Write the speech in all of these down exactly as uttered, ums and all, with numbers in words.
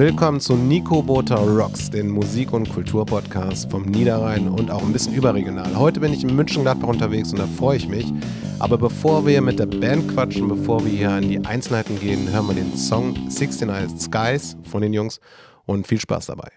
Willkommen zu Nico Bota Rocks, den Musik- und Kulturpodcast vom Niederrhein und auch ein bisschen überregional. Heute bin ich in Mönchengladbach unterwegs und da freue ich mich. Aber bevor wir mit der Band quatschen, bevor wir hier in die Einzelheiten gehen, hören wir den Song sixty-nine Skies von den Jungs und viel Spaß dabei.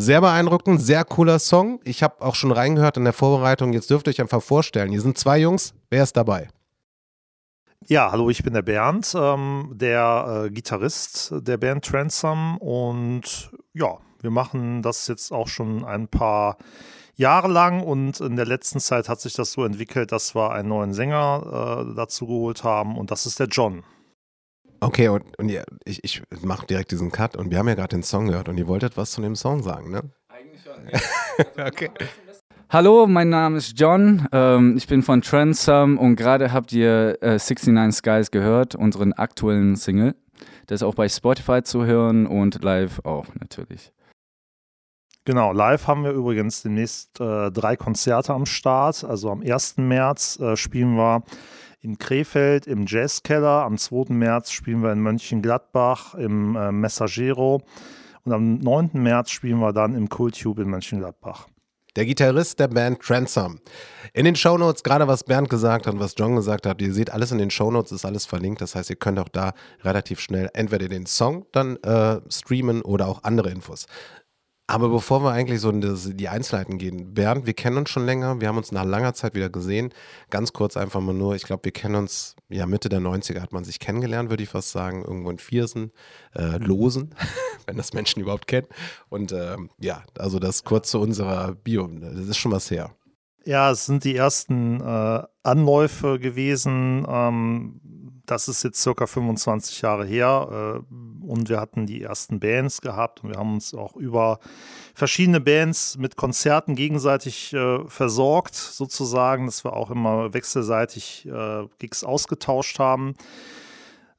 Sehr beeindruckend, sehr cooler Song. Ich habe auch schon reingehört in der Vorbereitung. Jetzt dürft ihr euch einfach vorstellen. Hier sind zwei Jungs. Wer ist dabei? Ja, hallo, ich bin der Bernd, ähm, der äh, Gitarrist der Band Trendsome. Und ja, wir machen das jetzt auch schon ein paar Jahre lang. Und in der letzten Zeit hat sich das so entwickelt, dass wir einen neuen Sänger äh, dazu geholt haben. Und das ist der John. Okay, und, und ihr, ich, ich mache direkt diesen Cut und wir haben ja gerade den Song gehört und ihr wolltet was zu dem Song sagen, ne? Eigentlich schon. Ja. Okay. Hallo, mein Name ist John, ähm, ich bin von Trendsome und gerade habt ihr äh, sixty-nine Skies gehört, unseren aktuellen Single. Der ist auch bei Spotify zu hören und live auch natürlich. Genau, live haben wir übrigens demnächst äh, drei Konzerte am Start. Also am ersten März äh, spielen wir in Krefeld im Jazzkeller, am zweiten März spielen wir in Mönchengladbach im äh, Messaggero und am neunten März spielen wir dann im Kult Tube in Mönchengladbach. der Gitarrist der Band Trendsome. In den Shownotes, gerade was Bernd gesagt hat und was John gesagt hat, ihr seht alles in den Shownotes, ist alles verlinkt. Das heißt, ihr könnt auch da relativ schnell entweder den Song dann äh, streamen oder auch andere Infos. Aber bevor wir eigentlich so in die Einzelheiten gehen, Bernd, wir kennen uns schon länger, wir haben uns nach langer Zeit wieder gesehen. Ganz kurz einfach mal nur, ich glaube, wir kennen uns, ja, Mitte der neunziger hat man sich kennengelernt, würde ich fast sagen, irgendwo in Viersen, äh, Losen, wenn das Menschen überhaupt kennen. Und ähm, ja, also das kurz zu unserer Bio, das ist schon was her. Ja, es sind die ersten äh, Anläufe gewesen, ähm, das ist jetzt circa fünfundzwanzig Jahre her äh, und wir hatten die ersten Bands gehabt und wir haben uns auch über verschiedene Bands mit Konzerten gegenseitig äh, versorgt sozusagen, dass wir auch immer wechselseitig äh, Gigs ausgetauscht haben.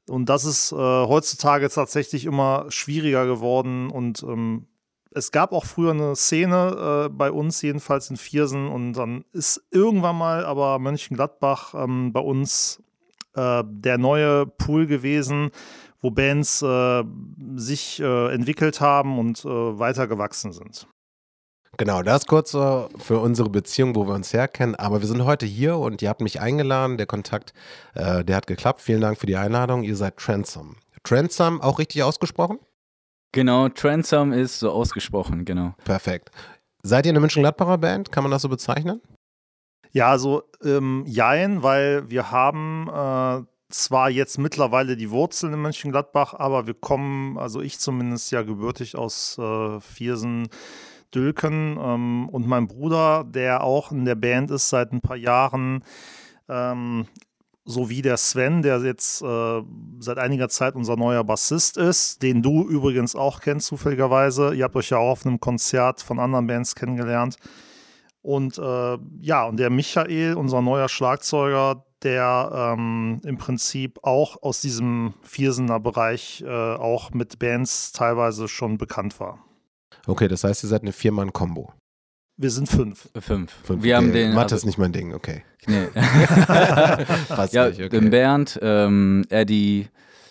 Und das ist äh, heutzutage tatsächlich immer schwieriger geworden und ähm, es gab auch früher eine Szene, äh, bei uns jedenfalls in Viersen, und dann ist irgendwann mal aber Mönchengladbach ähm, bei uns äh, der neue Pool gewesen, wo Bands äh, sich äh, entwickelt haben und äh, weiter gewachsen sind. Genau, das kurz für unsere Beziehung, wo wir uns herkennen. Aber wir sind heute hier und ihr habt mich eingeladen, der Kontakt, äh, der hat geklappt. Vielen Dank für die Einladung, ihr seid Trendsome. Trendsome, auch richtig ausgesprochen? Genau, Trendsome ist so ausgesprochen, genau. Perfekt. Seid ihr eine Mönchengladbacher Band? Kann man das so bezeichnen? Ja, also ähm, jein, weil wir haben äh, zwar jetzt mittlerweile die Wurzeln in Mönchengladbach, aber wir kommen, also ich zumindest ja gebürtig aus äh, Viersen-Dülken ähm, und mein Bruder, der auch in der Band ist seit ein paar Jahren, ähm, sowie der Sven, der jetzt äh, seit einiger Zeit unser neuer Bassist ist, den du übrigens auch kennst zufälligerweise. Ihr habt euch ja auch auf einem Konzert von anderen Bands kennengelernt. Und äh, ja, und der Michael, unser neuer Schlagzeuger, der ähm, im Prinzip auch aus diesem Viersener Bereich äh, auch mit Bands teilweise schon bekannt war. Okay, das heißt, ihr seid eine Vier-Mann-Kombo. Wir sind fünf. Fünf. fünf. Wir okay. haben den, Mathe also, ist nicht mein Ding, okay. Nee. Passt ja, nicht, okay. Bernd, ähm, Eddie,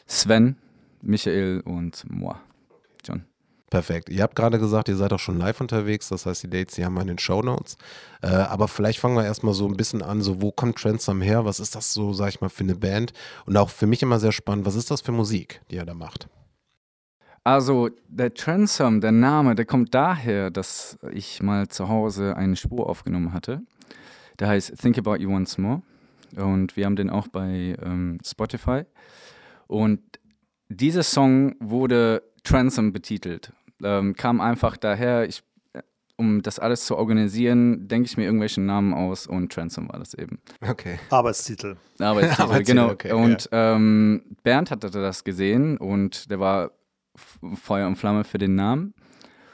Sven, Michael und moi, John. Perfekt. Ihr habt gerade gesagt, ihr seid auch schon live unterwegs, das heißt, die Dates, die haben wir in den Shownotes. Äh, aber vielleicht fangen wir erstmal so ein bisschen an, so wo kommt Trendsome her, was ist das so, sag ich mal, für eine Band? Und auch für mich immer sehr spannend, was ist das für Musik, die ihr da macht? Also der Trendsome, der Name, der kommt daher, dass ich mal zu Hause eine Spur aufgenommen hatte. Der heißt Think About You Once More und wir haben den auch bei ähm, Spotify. Und dieser Song wurde Trendsome betitelt. Ähm, kam einfach daher, ich, um das alles zu organisieren, denke ich mir irgendwelchen Namen aus und Trendsome war das eben. Okay. Arbeitstitel. Arbeitstitel, Arbeitstitel genau. Okay, und yeah. ähm, Bernd hatte das gesehen und der war Feuer und Flamme für den Namen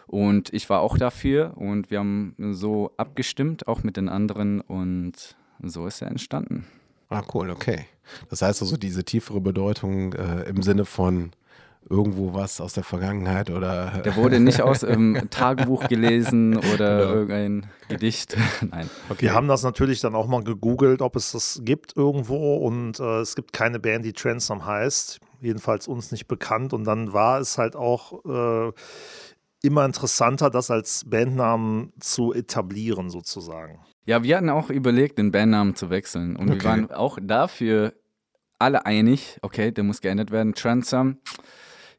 und ich war auch dafür und wir haben so abgestimmt, auch mit den anderen und so ist er entstanden. Ah cool, okay. Das heißt also diese tiefere Bedeutung äh, im Sinne von irgendwo was aus der Vergangenheit oder… Der wurde nicht aus einem ähm, Tagebuch gelesen oder genau. irgendein Gedicht. Nein. Okay. Wir haben das natürlich dann auch mal gegoogelt, ob es das gibt irgendwo und äh, es gibt keine Band, die Trendsome heißt. Jedenfalls uns nicht bekannt und dann war es halt auch äh, immer interessanter, das als Bandnamen zu etablieren sozusagen. Ja, wir hatten auch überlegt, den Bandnamen zu wechseln und okay. wir waren auch dafür alle einig, okay, der muss geändert werden, Trendsome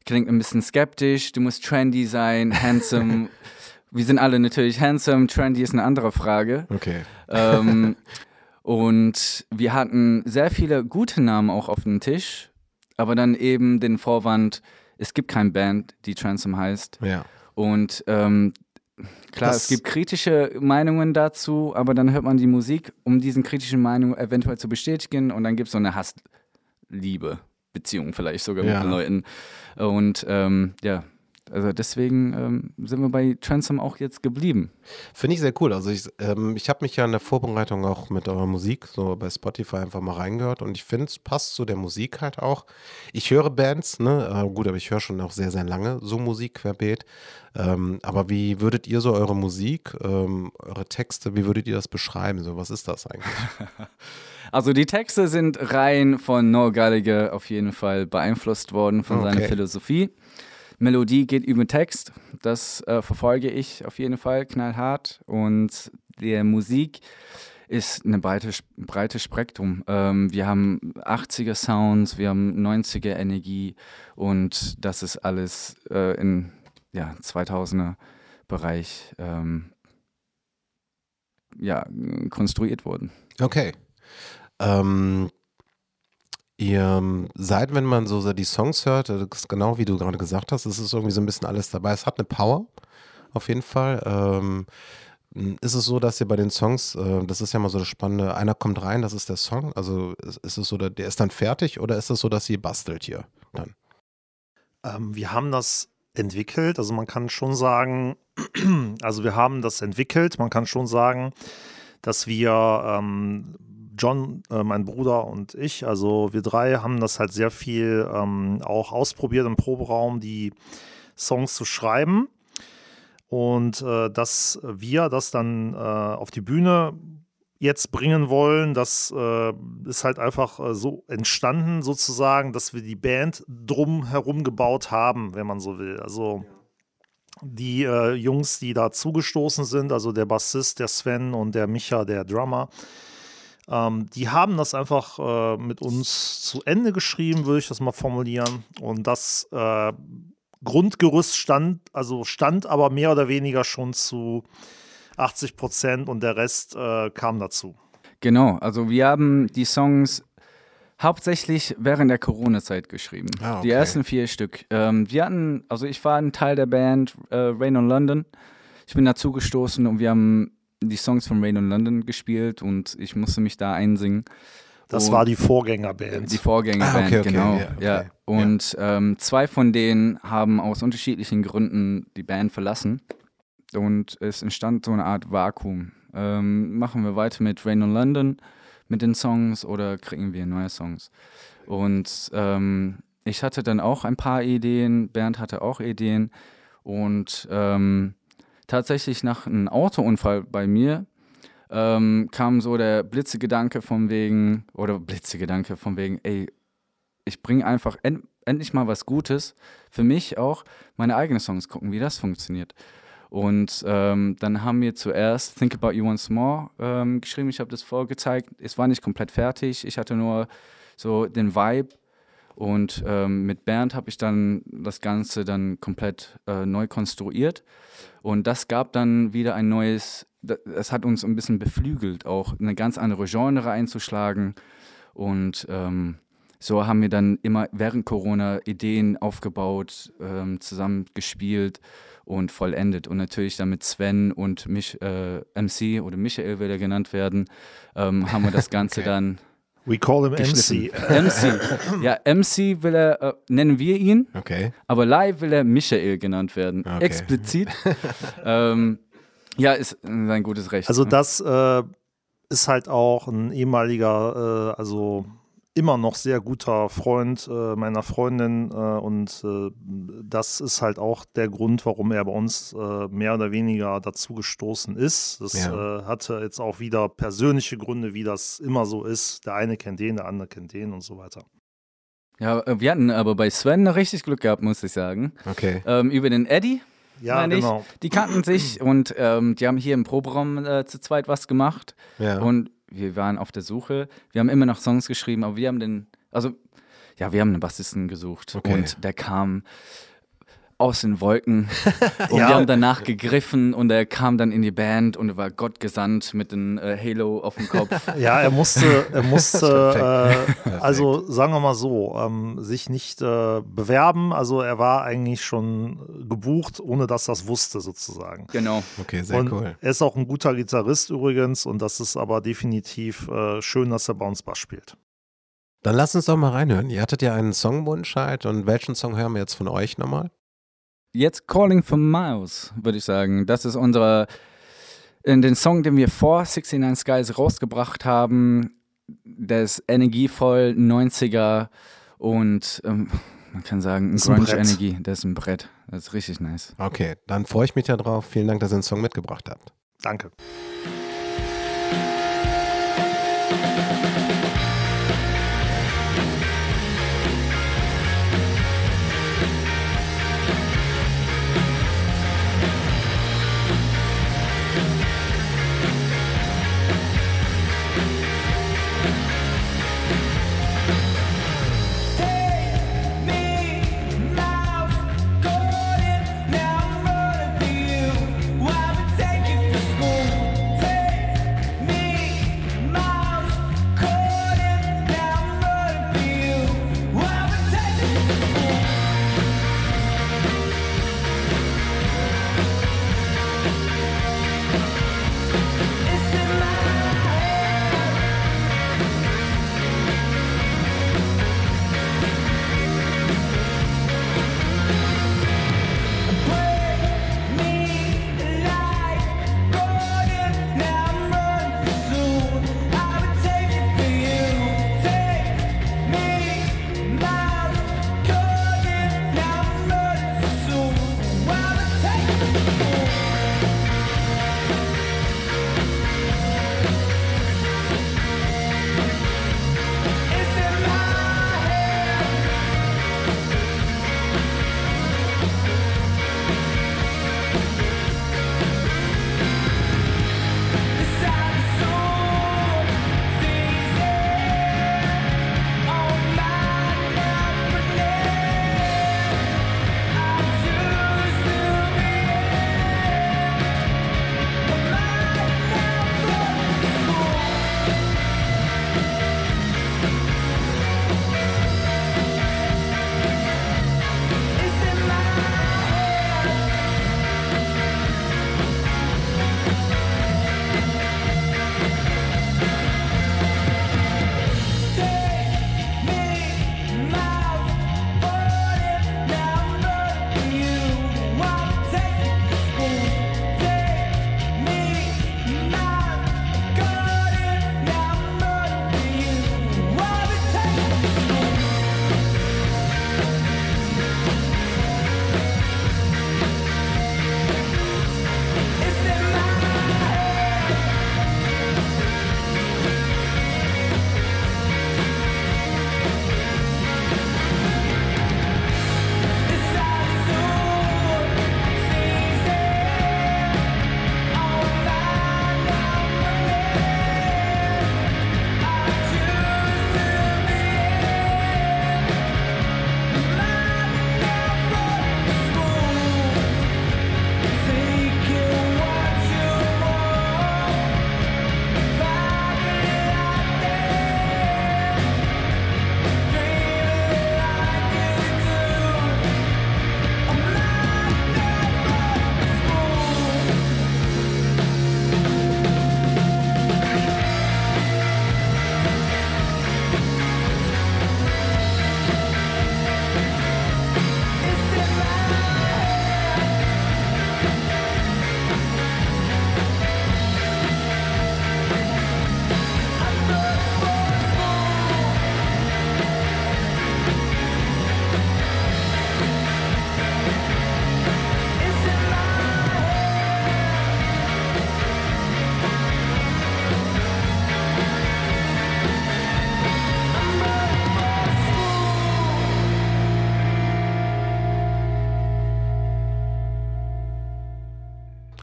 klingt ein bisschen skeptisch, du musst trendy sein, handsome, wir sind alle natürlich handsome, trendy ist eine andere Frage. Okay. Ähm, und wir hatten sehr viele gute Namen auch auf dem Tisch, aber dann eben den Vorwand, es gibt keine Band, die Trendsome heißt. Ja. Und ähm, klar, das es gibt kritische Meinungen dazu, aber dann hört man die Musik, um diesen kritischen Meinungen eventuell zu bestätigen und dann gibt es so eine Hass-Liebe-Beziehung vielleicht sogar ja. mit den Leuten. Und ähm, ja. Also deswegen ähm, sind wir bei Trendsome auch jetzt geblieben. Finde ich sehr cool. Also ich, ähm, ich habe mich ja in der Vorbereitung auch mit eurer Musik so bei Spotify einfach mal reingehört und ich finde, es passt zu der Musik halt auch. Ich höre Bands, ne, äh, gut, aber ich höre schon auch sehr, sehr lange so Musik querbeet. Ähm, aber wie würdet ihr so eure Musik, ähm, eure Texte, wie würdet ihr das beschreiben? So, was ist das eigentlich? Also die Texte sind rein von Noel Gallagher auf jeden Fall beeinflusst worden, von okay. seiner Philosophie. Melodie geht über Text, das äh, verfolge ich auf jeden Fall knallhart, und die Musik ist ein breites breite Spektrum. Ähm, wir haben achtziger Sounds, wir haben neunziger Energie, und das ist alles äh, in ja, zweitausender Bereich ähm, ja, konstruiert worden. Okay. Ähm, ihr seid, wenn man so die Songs hört, das ist genau wie du gerade gesagt hast, es ist irgendwie so ein bisschen alles dabei. Es hat eine Power, auf jeden Fall. Ähm, Ist es so, dass ihr bei den Songs, äh, das ist ja mal so das Spannende, einer kommt rein, das ist der Song, also ist, ist es so, der ist dann fertig, oder ist es so, dass ihr bastelt hier dann? Ähm, wir haben das entwickelt, also man kann schon sagen, also wir haben das entwickelt, man kann schon sagen, dass wir, ähm, John, äh, mein Bruder und ich, also wir drei haben das halt sehr viel ähm, auch ausprobiert im Proberaum, die Songs zu schreiben. Und äh, dass wir das dann äh, auf die Bühne jetzt bringen wollen, das äh, ist halt einfach äh, so entstanden sozusagen, dass wir die Band drumherum gebaut haben, wenn man so will. Also die äh, Jungs, die da zugestoßen sind, also der Bassist, der Sven und der Micha, der Drummer, ähm, die haben das einfach äh, mit uns zu Ende geschrieben, würde ich das mal formulieren. Und das äh, Grundgerüst stand, also stand aber mehr oder weniger schon zu achtzig Prozent, und der Rest äh, kam dazu. Genau, also wir haben die Songs hauptsächlich während der Corona-Zeit geschrieben. Ah, okay. Die ersten vier Stück. Ähm, wir hatten, also ich war ein Teil der Band äh, Rain on London. Ich bin dazu gestoßen und wir haben die Songs von Rain on London gespielt und ich musste mich da einsingen. Das und war die Vorgängerband. Die Vorgängerband, ah, okay, okay, genau. Yeah, okay. Ja. Und ja. Ähm, zwei von denen haben aus unterschiedlichen Gründen die Band verlassen. Und es entstand so eine Art Vakuum. Ähm, machen wir weiter mit Rain on London, mit den Songs, oder kriegen wir neue Songs? Und ähm, ich hatte dann auch ein paar Ideen, Bernd hatte auch Ideen. Und ähm, tatsächlich nach einem Autounfall bei mir, Ähm, kam so der Blitzegedanke von wegen, oder Blitzegedanke von wegen, ey, ich bringe einfach end, endlich mal was Gutes, für mich auch, meine eigenen Songs, gucken, wie das funktioniert. Und ähm, dann haben wir zuerst Think About You Once More ähm, geschrieben, ich habe das vorgezeigt, es war nicht komplett fertig, ich hatte nur so den Vibe, und ähm, mit Bernd habe ich dann das Ganze dann komplett äh, neu konstruiert, und das gab dann wieder ein neues. Es hat uns ein bisschen beflügelt, auch eine ganz andere Genre einzuschlagen, und ähm, so haben wir dann immer während Corona Ideen aufgebaut, ähm, zusammen gespielt und vollendet, und natürlich dann mit Sven und mich, äh, M C oder Michael will er genannt werden, ähm, haben wir das Ganze okay. dann We call him M C. M C. Ja, M C will er, äh, nennen wir ihn, okay. aber live will er Michael genannt werden, okay. explizit. ähm, Ja, ist sein gutes Recht. Also das äh, ist halt auch ein ehemaliger, äh, also immer noch sehr guter Freund äh, meiner Freundin, äh, und äh, das ist halt auch der Grund, warum er bei uns äh, mehr oder weniger dazu gestoßen ist. Das ja. äh, hatte jetzt auch wieder persönliche Gründe, wie das immer so ist. Der eine kennt den, der andere kennt den und so weiter. Ja, wir hatten aber bei Sven richtig Glück gehabt, muss ich sagen. Okay. Ähm, über den Eddie. Ja, genau. Die kannten sich, und ähm, die haben hier im Proberaum äh, zu zweit was gemacht. Ja. Und wir waren auf der Suche. Wir haben immer noch Songs geschrieben, aber wir haben den, also ja, wir haben einen Bassisten gesucht, okay. und der kam aus den Wolken und ja. wir haben danach gegriffen, und er kam dann in die Band und er war gottgesandt mit einem äh, Halo auf dem Kopf. Ja, er musste, er musste äh, also sagen wir mal so, ähm, sich nicht äh, bewerben, also er war eigentlich schon gebucht, ohne dass das wusste sozusagen. Genau. Okay, sehr und cool. Er ist auch ein guter Gitarrist übrigens, und das ist aber definitiv äh, schön, dass er bei uns Bass spielt. Dann lasst uns doch mal reinhören. Ihr hattet ja einen Songwunsch halt, und welchen Song hören wir jetzt von euch nochmal? Jetzt Calling for Miles, würde ich sagen. Das ist unsere, in den Song, den wir vor sixty-nine Skies rausgebracht haben. Der ist energievoll, neunziger, und ähm, man kann sagen, Grunge-Energie. Das ist ein Brett. Das ist richtig nice. Okay, dann freue ich mich da drauf. Vielen Dank, dass ihr den Song mitgebracht habt. Danke.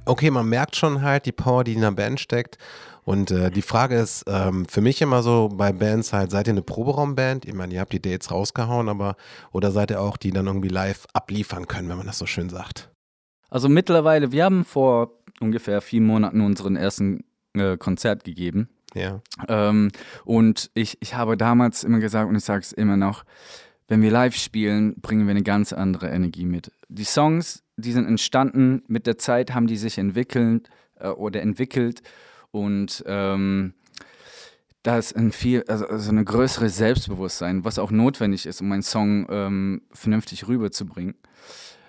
okay, man merkt schon halt die Power, die in der Band steckt. Und äh, die Frage ist ähm, für mich immer so bei Bands halt, seid ihr eine Proberaumband? Ich meine, ihr habt die Dates rausgehauen, aber oder seid ihr auch, die dann irgendwie live abliefern können, wenn man das so schön sagt? Also mittlerweile, wir haben vor ungefähr vier Monaten unseren ersten äh, Konzert gegeben. Ja. Ähm, und ich, ich habe damals immer gesagt und ich sage es immer noch, wenn wir live spielen, bringen wir eine ganz andere Energie mit. Die Songs, die sind entstanden, mit der Zeit haben die sich entwickelt äh, oder entwickelt. Und ähm, da ist ein viel, also, also eine größere Selbstbewusstsein, was auch notwendig ist, um einen Song ähm, vernünftig rüberzubringen,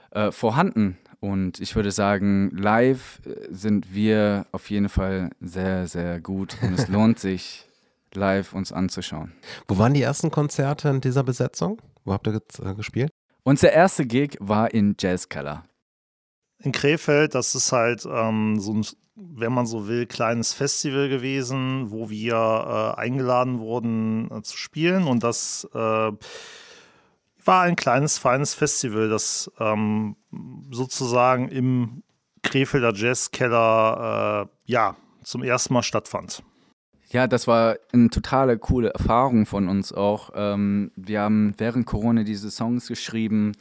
äh, vorhanden. Und ich würde sagen, live sind wir auf jeden Fall sehr, sehr gut. Und es lohnt sich, live uns anzuschauen. Wo waren die ersten Konzerte in dieser Besetzung? Wo habt ihr äh, gespielt? Unser erster Gig war in Jazzkeller. In Krefeld, das ist halt ähm, so ein, wenn man so will, kleines Festival gewesen, wo wir äh, eingeladen wurden äh, zu spielen. Und das äh, war ein kleines, feines Festival, das ähm, sozusagen im Krefelder Jazzkeller äh, ja, zum ersten Mal stattfand. Ja, das war eine totale coole Erfahrung von uns auch. Ähm, wir haben während Corona diese Songs geschrieben.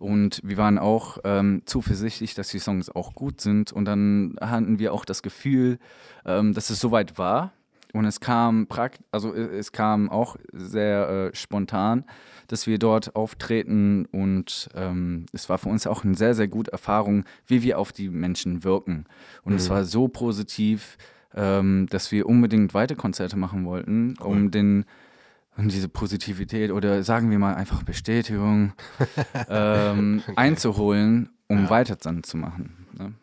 Und wir waren auch ähm, zuversichtlich, dass die Songs auch gut sind. Und dann hatten wir auch das Gefühl, ähm, dass es soweit war. Und es kam prakt- also es kam auch sehr äh, spontan, dass wir dort auftreten. Und ähm, es war für uns auch eine sehr, sehr gute Erfahrung, wie wir auf die Menschen wirken. Und mhm. es war so positiv, ähm, dass wir unbedingt weitere Konzerte machen wollten, cool. um den... Und diese Positivität oder sagen wir mal einfach Bestätigung ähm, okay. einzuholen, um ja. weiter dann zu machen. Ne?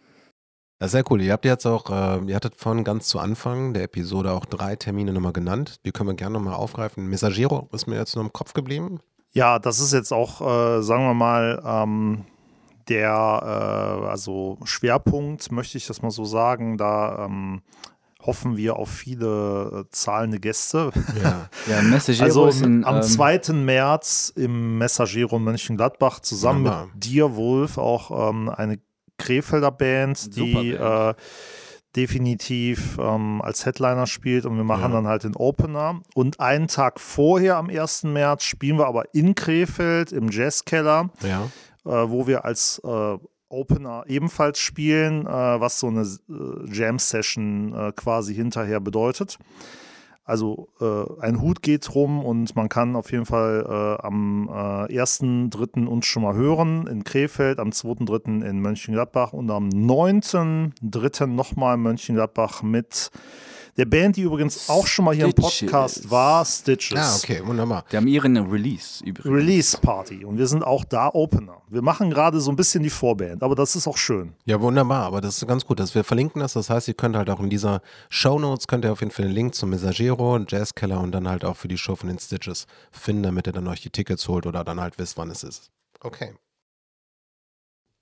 Ja, sehr cool. Ihr habt jetzt auch, äh, ihr hattet von ganz zu Anfang der Episode auch drei Termine nochmal genannt. Die können wir gerne nochmal aufgreifen. Messaggero ist mir jetzt nur im Kopf geblieben. Ja, das ist jetzt auch, äh, sagen wir mal, ähm, der äh, also Schwerpunkt, möchte ich das mal so sagen, da ähm, hoffen wir auf viele äh, zahlende Gäste. Ja, ja Messaggero. Also ein, am ähm, zweiten März im Messaggero Mönchengladbach zusammen ja, mit Dear Wolf, auch ähm, eine Krefelder Band, die äh, definitiv ähm, als Headliner spielt. Und wir machen ja. dann halt den Opener. Und einen Tag vorher, am ersten März, spielen wir aber in Krefeld im Jazzkeller, ja. äh, wo wir als äh, Opener ebenfalls spielen, äh, was so eine äh, Jam-Session äh, quasi hinterher bedeutet. Also äh, ein Hut geht rum und man kann auf jeden Fall äh, am äh, ersten dritten uns schon mal hören in Krefeld, am zweiten dritten in Mönchengladbach und am neunten dritten nochmal in Mönchengladbach mit der Band, die übrigens auch schon mal hier Stitches. Im Podcast war, Stitches. Ah, okay, wunderbar. Die haben ihren Release übrigens. Release-Party. Und wir sind auch da Opener. Wir machen gerade so ein bisschen die Vorband, aber das ist auch schön. Ja, wunderbar. Aber das ist ganz gut, dass wir verlinken das. Das heißt, ihr könnt halt auch in dieser Shownotes, könnt ihr auf jeden Fall den Link zum Messaggero, Jazzkeller und dann halt auch für die Show von den Stitches finden, damit ihr dann euch die Tickets holt oder dann halt wisst, wann es ist. Okay.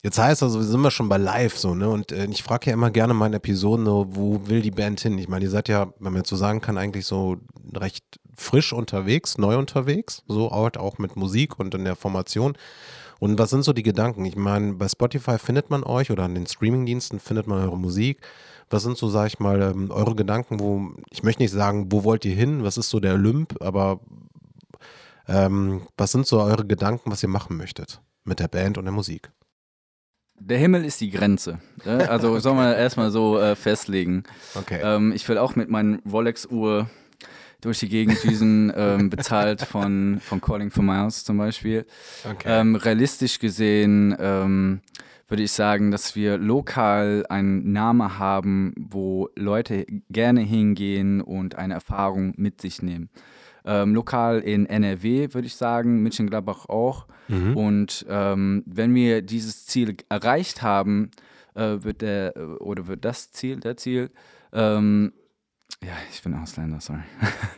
Jetzt heißt also, wir sind wir schon bei live so, ne? Und äh, ich frage ja immer gerne in meinen Episoden, so, wo will die Band hin? Ich meine, ihr seid ja, wenn man jetzt so sagen kann, eigentlich so recht frisch unterwegs, neu unterwegs, so halt auch mit Musik und in der Formation. Und was sind so die Gedanken? Ich meine, bei Spotify findet man euch oder an den Streamingdiensten findet man eure Musik. Was sind so, sag ich mal, ähm, eure Gedanken, wo, ich möchte nicht sagen, wo wollt ihr hin? Was ist so der Olymp? Aber ähm, was sind so eure Gedanken, was ihr machen möchtet mit der Band und der Musik? Der Himmel ist die Grenze. Also okay. Sollen wir erstmal so äh, festlegen. Okay. Ähm, ich will auch mit meinen Rolex-Uhr durch die Gegend düsen, ähm, bezahlt von, von Calling for Miles zum Beispiel. Okay. Ähm, realistisch gesehen ähm, würde ich sagen, dass wir lokal einen Namen haben, wo Leute gerne hingehen und eine Erfahrung mit sich nehmen. Ähm, lokal in N R W, würde ich sagen, Mönchengladbach auch. Mhm. Und ähm, wenn wir dieses Ziel erreicht haben, äh, wird der, oder wird das Ziel, der Ziel, ähm, ja, ich bin Ausländer, sorry.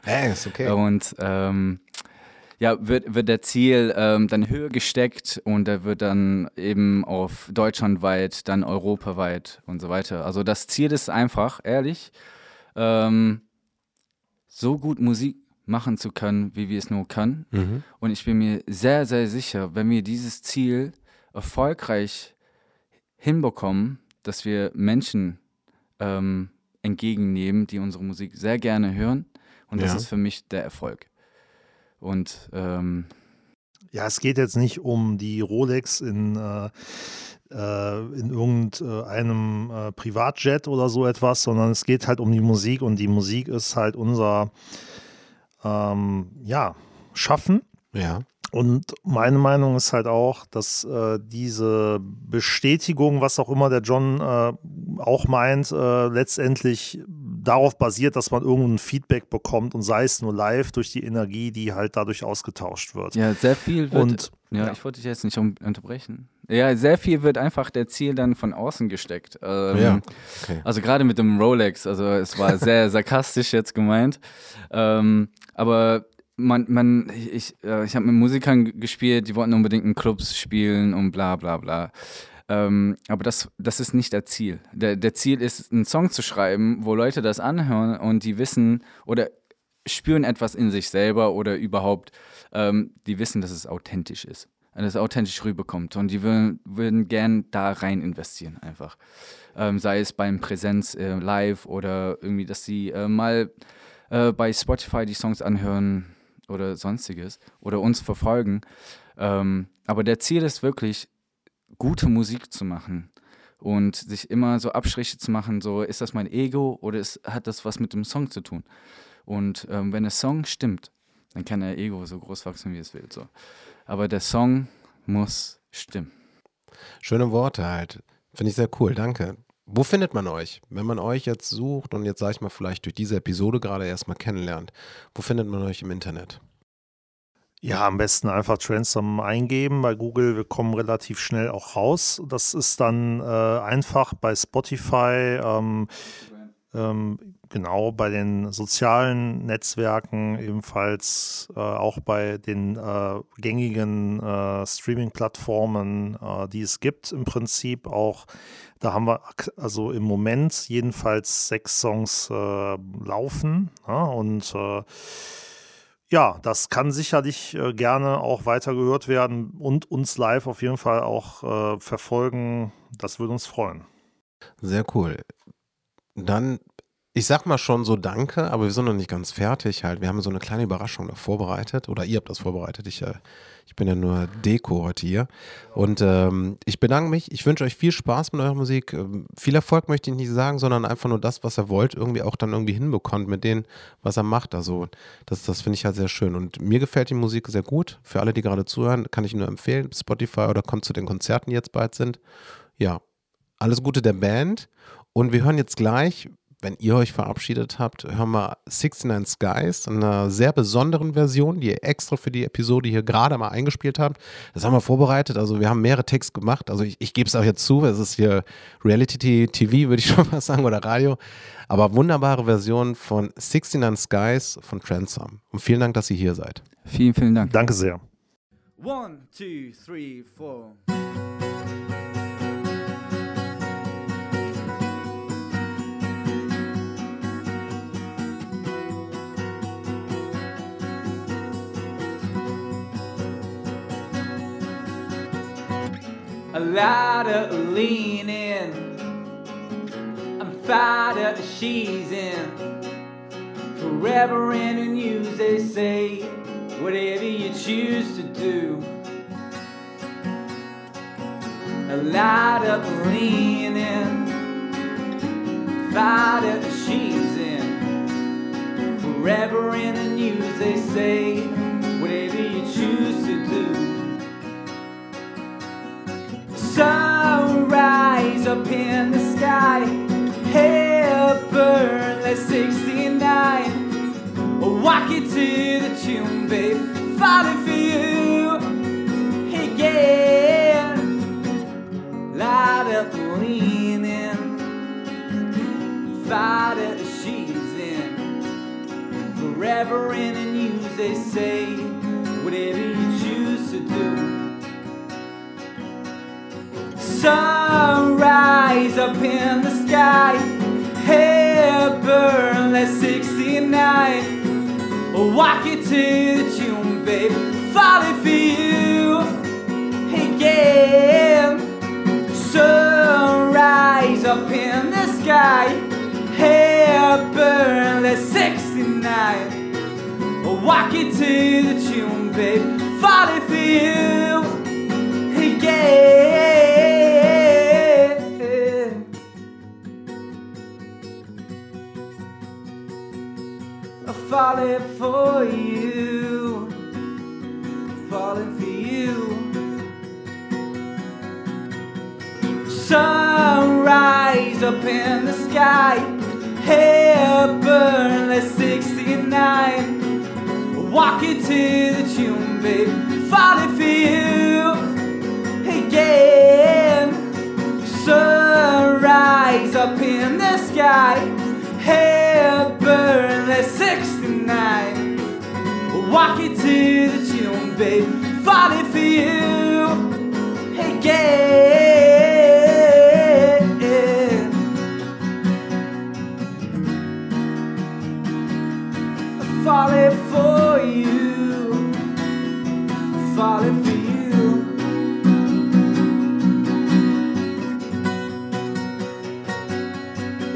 Hey, ist okay. Und ähm, ja, wird, wird der Ziel ähm, dann höher gesteckt und der wird dann eben auf deutschlandweit, dann europaweit und so weiter. Also das Ziel ist einfach, ehrlich, ähm, so gut Musik machen zu können, wie wir es nur können. Mhm. Und ich bin mir sehr, sehr sicher, wenn wir dieses Ziel erfolgreich hinbekommen, dass wir Menschen ähm, entgegennehmen, die unsere Musik sehr gerne hören. Und das ja. ist für mich der Erfolg. Und ähm, ja, es geht jetzt nicht um die Rolex in, äh, in irgendeinem äh, Privatjet oder so etwas, sondern es geht halt um die Musik, und die Musik ist halt unser ähm, ja, Schaffen. Ja. Und meine Meinung ist halt auch, dass äh, diese Bestätigung, was auch immer der John äh, auch meint, äh, letztendlich darauf basiert, dass man irgendein Feedback bekommt, und sei es nur live durch die Energie, die halt dadurch ausgetauscht wird. Ja, sehr viel wird, und, ja, ja. ich wollte dich jetzt nicht unterbrechen. Ja, sehr viel wird einfach der Ziel dann von außen gesteckt. Ähm, ja, okay. Also gerade mit dem Rolex, also es war sehr sarkastisch jetzt gemeint, ähm, aber Man, man, ich, äh, ich habe mit Musikern g- gespielt, die wollten unbedingt in Clubs spielen und bla bla bla. Ähm, aber das, das ist nicht das Ziel. Der, der Ziel ist, einen Song zu schreiben, wo Leute das anhören und die wissen oder spüren etwas in sich selber oder überhaupt, ähm, die wissen, dass es authentisch ist, dass es authentisch rüberkommt, und die würden, würden gern da rein investieren einfach. Ähm, sei es beim Präsenz äh, live oder irgendwie, dass sie äh, mal äh, bei Spotify die Songs anhören oder Sonstiges oder uns verfolgen. Ähm, aber der Ziel ist wirklich, gute Musik zu machen und sich immer so Abstriche zu machen, so ist das mein Ego oder ist, hat das was mit dem Song zu tun? Und ähm, wenn der Song stimmt, dann kann der Ego so groß wachsen, wie es will. So. Aber der Song muss stimmen. Schöne Worte halt. Finde ich sehr cool, danke. Wo findet man euch? Wenn man euch jetzt sucht und jetzt, sag ich mal, vielleicht durch diese Episode gerade erstmal kennenlernt, wo findet man euch im Internet? Ja, am besten einfach Trendsome eingeben bei Google. Wir kommen relativ schnell auch raus. Das ist dann äh, einfach bei Spotify, ähm, ähm, genau, bei den sozialen Netzwerken ebenfalls, äh, auch bei den äh, gängigen äh, Streaming-Plattformen, äh, die es gibt im Prinzip auch. Da haben wir also im Moment jedenfalls sechs Songs äh, laufen, ja, und äh, ja, das kann sicherlich äh, gerne auch weiter gehört werden und uns live auf jeden Fall auch äh, verfolgen. Das würde uns freuen. Sehr cool. Dann, ich sag mal schon so danke, aber wir sind noch nicht ganz fertig halt. Wir haben so eine kleine Überraschung noch vorbereitet, oder ihr habt das vorbereitet, ich äh, Ich bin ja nur Deko heute hier. Und ähm, ich bedanke mich. Ich wünsche euch viel Spaß mit eurer Musik. Ähm, viel Erfolg möchte ich nicht sagen, sondern einfach nur das, was ihr wollt, irgendwie auch dann irgendwie hinbekommt mit dem, was er macht. Also das, das finde ich halt sehr schön. Und mir gefällt die Musik sehr gut. Für alle, die gerade zuhören, kann ich nur empfehlen. Spotify oder kommt zu den Konzerten, die jetzt bald sind. Ja, alles Gute der Band. Und wir hören jetzt gleich, wenn ihr euch verabschiedet habt, hören wir sixty-nine Skies in einer sehr besonderen Version, die ihr extra für die Episode hier gerade mal eingespielt habt. Das haben wir vorbereitet, also wir haben mehrere Takes gemacht, also ich, ich gebe es auch jetzt zu, es ist hier Reality-T V, würde ich schon mal sagen, oder Radio, aber wunderbare Version von sixty-nine Skies von Trendsome. Und vielen Dank, dass ihr hier seid. Vielen, vielen Dank. Danke sehr. One, two, three, four. A ladder lean in, I'm fired up, she's in, forever in the news they say, whatever you choose to do. A ladder lean in, fired up, she's in, forever in the news they say, whatever you choose to do. Sunrise up in the sky, hair burn like sixty-nine. I'll walk you to the tune, babe, falling for you again. Light up, lean in, fight up, she's in, forever in the news they say, whatever you choose to do. Sunrise up in the sky, hair burn like sixty-nine. I'll walk you to the tune, baby, falling for you again. Sunrise sky, hair burn, let's sixty-nine. Walk it to the tune, babe, falling for you, yeah. Falling for you, falling for you. Sunrise up in the sky, hair burn, let's sixty-nine. Walk it to the tune, babe, falling for you again. Sunrise up in the sky, hair burn, let's sixty-nine. Walk it to the tune, babe, falling for you again. Falling for you, falling for you.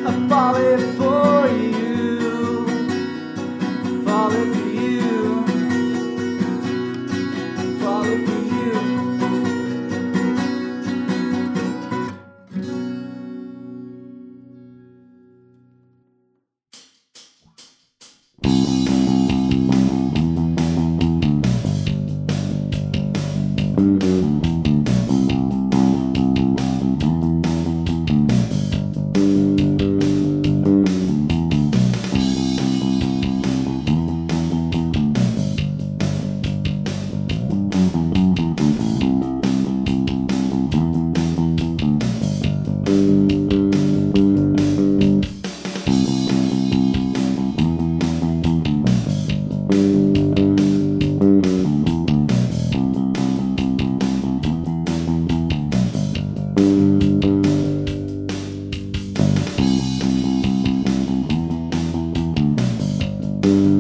I'm falling for you, falling for you, falling for you. Thank you.